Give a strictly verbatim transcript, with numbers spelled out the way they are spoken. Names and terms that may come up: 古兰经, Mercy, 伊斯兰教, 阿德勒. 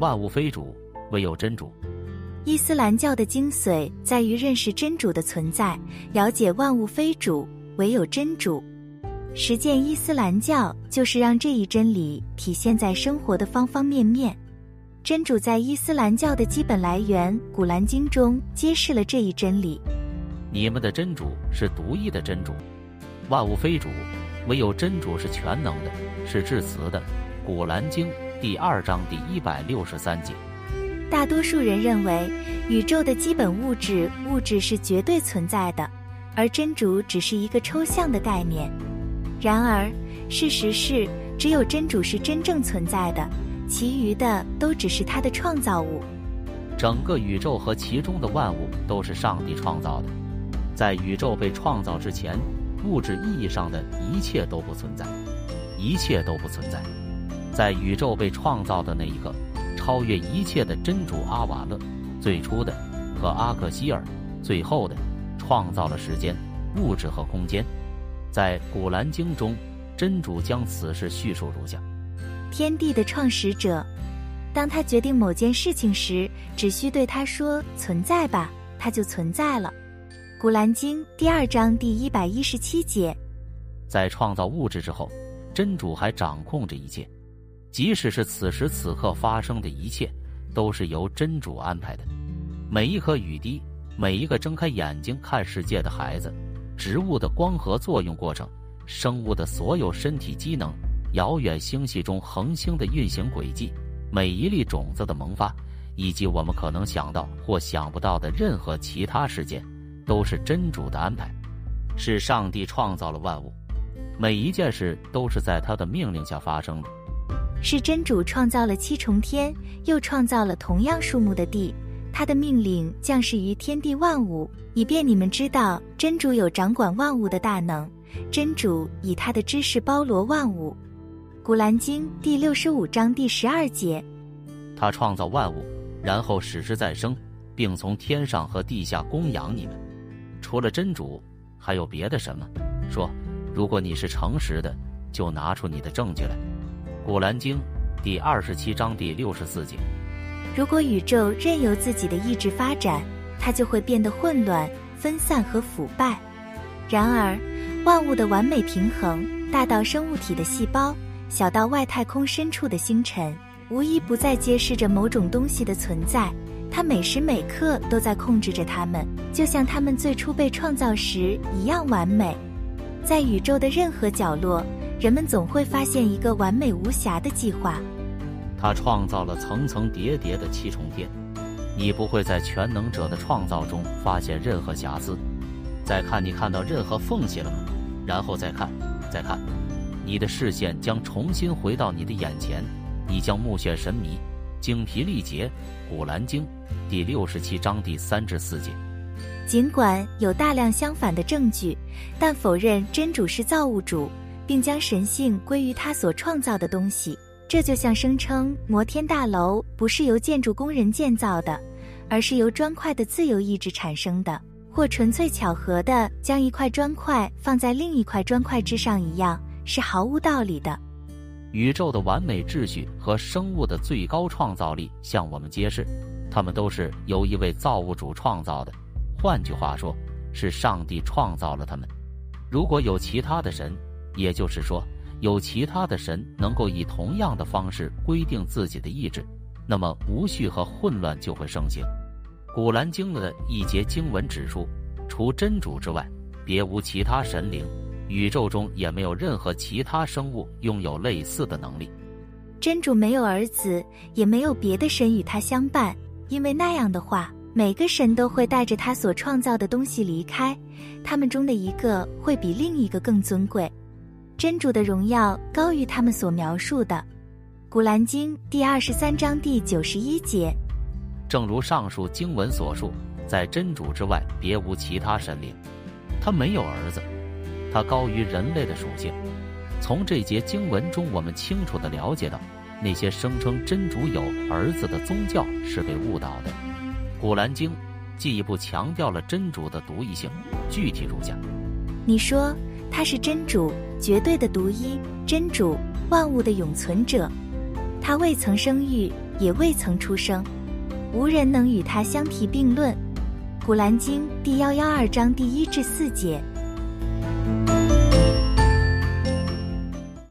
万物非主，唯有真主。伊斯兰教的精髓在于认识真主的存在，了解万物非主，唯有真主。实践伊斯兰教就是让这一真理体现在生活的方方面面。真主在伊斯兰教的基本来源《古兰经》中揭示了这一真理。你们的真主是独一的真主，万物非主，唯有真主是全能的，是至慈的。《古兰经》第二章第一百六十三节。大多数人认为，宇宙的基本物质物质是绝对存在的，而真主只是一个抽象的概念。然而，事实是，只有真主是真正存在的，其余的都只是他的创造物。整个宇宙和其中的万物都是上帝创造的，在宇宙被创造之前，物质意义上的一切都不存在，一切都不存在。在宇宙被创造的那一刻，超越一切的真主阿瓦勒，最初的和阿克希尔，最后的，创造了时间、物质和空间。在《古兰经》中，真主将此事叙述如下：天地的创始者，当他决定某件事情时，只需对他说“存在吧”，它就存在了。《古兰经》第二章第一百一十七节。在创造物质之后，真主还掌控着一切，即使是此时此刻发生的一切，都是由真主安排的。每一颗雨滴，每一个睁开眼睛看世界的孩子，植物的光合作用过程，生物的所有身体机能，遥远星系中恒星的运行轨迹，每一粒种子的萌发，以及我们可能想到或想不到的任何其他事件，都是真主的安排。是上帝创造了万物，每一件事都是在他的命令下发生的。是真主创造了七重天，又创造了同样数目的地，他的命令降世于天地万物，以便你们知道真主有掌管万物的大能，真主以他的知识包罗万物。古兰经第六十五章第十二节。他创造万物，然后使之再生，并从天上和地下供养你们。除了真主还有别的什么？说，如果你是诚实的，就拿出你的证据来。古兰经第二十七章第六十四节。如果宇宙任由自己的意志发展，它就会变得混乱、分散和腐败。然而，万物的完美平衡，大到生物体的细胞，小到外太空深处的星辰，无一不在揭示着某种东西的存在，它每时每刻都在控制着它们，就像它们最初被创造时一样完美。在宇宙的任何角落，人们总会发现一个完美无瑕的计划。他创造了层层叠叠的七重天，你不会在全能者的创造中发现任何瑕疵。再看，你看到任何缝隙了吗？然后再看，再看，你的视线将重新回到你的眼前，你将目眩神迷，精疲力竭。古兰经第六十七章第三至四节。尽管有大量相反的证据，但否认真主是造物主，并将神性归于他所创造的东西，这就像声称摩天大楼不是由建筑工人建造的，而是由砖块的自由意志产生的，或纯粹巧合地将一块砖块放在另一块砖块之上一样，是毫无道理的。宇宙的完美秩序和生物的最高创造力向我们揭示，它们都是由一位造物主创造的，换句话说，是上帝创造了它们。如果有其他的神，也就是说有其他的神能够以同样的方式规定自己的意志，那么无序和混乱就会盛行。古兰经的一节经文指出，除真主之外，别无其他神灵，宇宙中也没有任何其他生物拥有类似的能力。真主没有儿子，也没有别的神与他相伴，因为那样的话，每个神都会带着他所创造的东西离开，他们中的一个会比另一个更尊贵。真主的荣耀高于他们所描述的。古兰经第二十三章第九十一节。正如上述经文所述，在真主之外别无其他神灵，他没有儿子，他高于人类的属性。从这节经文中，我们清楚地了解到，那些声称真主有儿子的宗教是被误导的。古兰经进一步强调了真主的独一性，具体如下：你说他是真主，绝对的独一真主，万物的永存者。他未曾生育，也未曾出生，无人能与他相提并论。《古兰经》第一百一十二章第一至四节。